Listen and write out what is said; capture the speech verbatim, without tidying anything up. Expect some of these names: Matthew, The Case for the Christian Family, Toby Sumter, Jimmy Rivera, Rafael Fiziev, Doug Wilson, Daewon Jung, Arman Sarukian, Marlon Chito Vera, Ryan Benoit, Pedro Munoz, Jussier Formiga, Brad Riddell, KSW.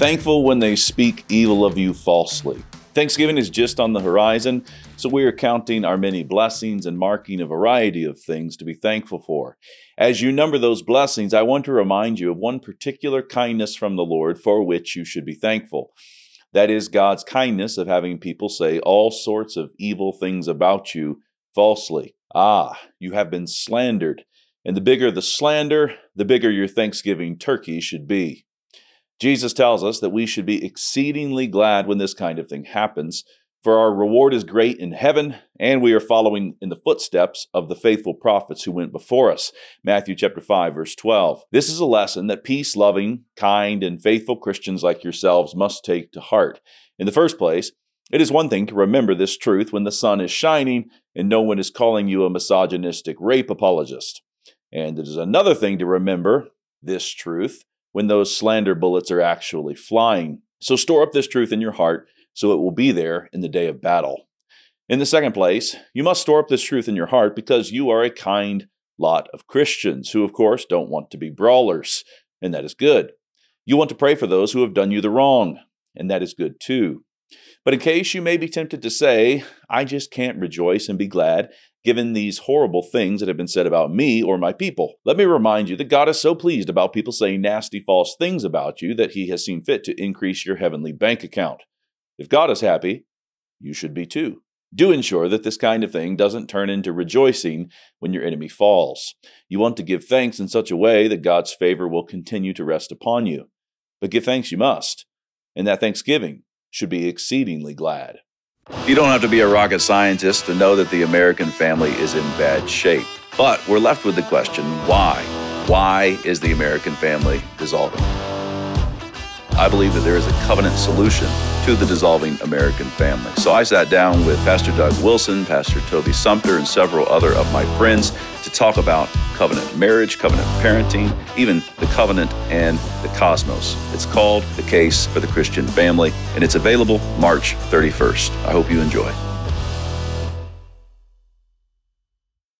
thankful when they speak evil of you falsely. Thanksgiving is just on the horizon, so we are counting our many blessings and marking a variety of things to be thankful for. As you number those blessings, I want to remind you of one particular kindness from the Lord for which you should be thankful. That is God's kindness of having people say all sorts of evil things about you falsely. Ah, you have been slandered. And the bigger the slander, the bigger your Thanksgiving turkey should be. Jesus tells us that we should be exceedingly glad when this kind of thing happens, for our reward is great in heaven, and we are following in the footsteps of the faithful prophets who went before us. Matthew chapter five, verse twelve. This is a lesson that peace-loving, kind, and faithful Christians like yourselves must take to heart. In the first place, it is one thing to remember this truth when the sun is shining and no one is calling you a misogynistic rape apologist. And it is another thing to remember this truth when those slander bullets are actually flying. So store up this truth in your heart so it will be there in the day of battle. In the second place, you must store up this truth in your heart because you are a kind lot of Christians who, of course, don't want to be brawlers, and that is good. You want to pray for those who have done you the wrong, and that is good too. But in case you may be tempted to say, I just can't rejoice and be glad given these horrible things that have been said about me or my people. Let me remind you that God is so pleased about people saying nasty, false things about you that He has seen fit to increase your heavenly bank account. If God is happy, you should be too. Do ensure that this kind of thing doesn't turn into rejoicing when your enemy falls. You want to give thanks in such a way that God's favor will continue to rest upon you. But give thanks you must, and that thanksgiving should be exceedingly glad. You don't have to be a rocket scientist to know that the American family is in bad shape. But we're left with the question, why? Why is the American family dissolving? I believe that there is a covenant solution to the dissolving American family. So I sat down with Pastor Doug Wilson, Pastor Toby Sumter, and several other of my friends to talk about covenant marriage, covenant parenting, even the covenant and the cosmos. It's called The Case for the Christian Family, and it's available March thirty-first. I hope you enjoy.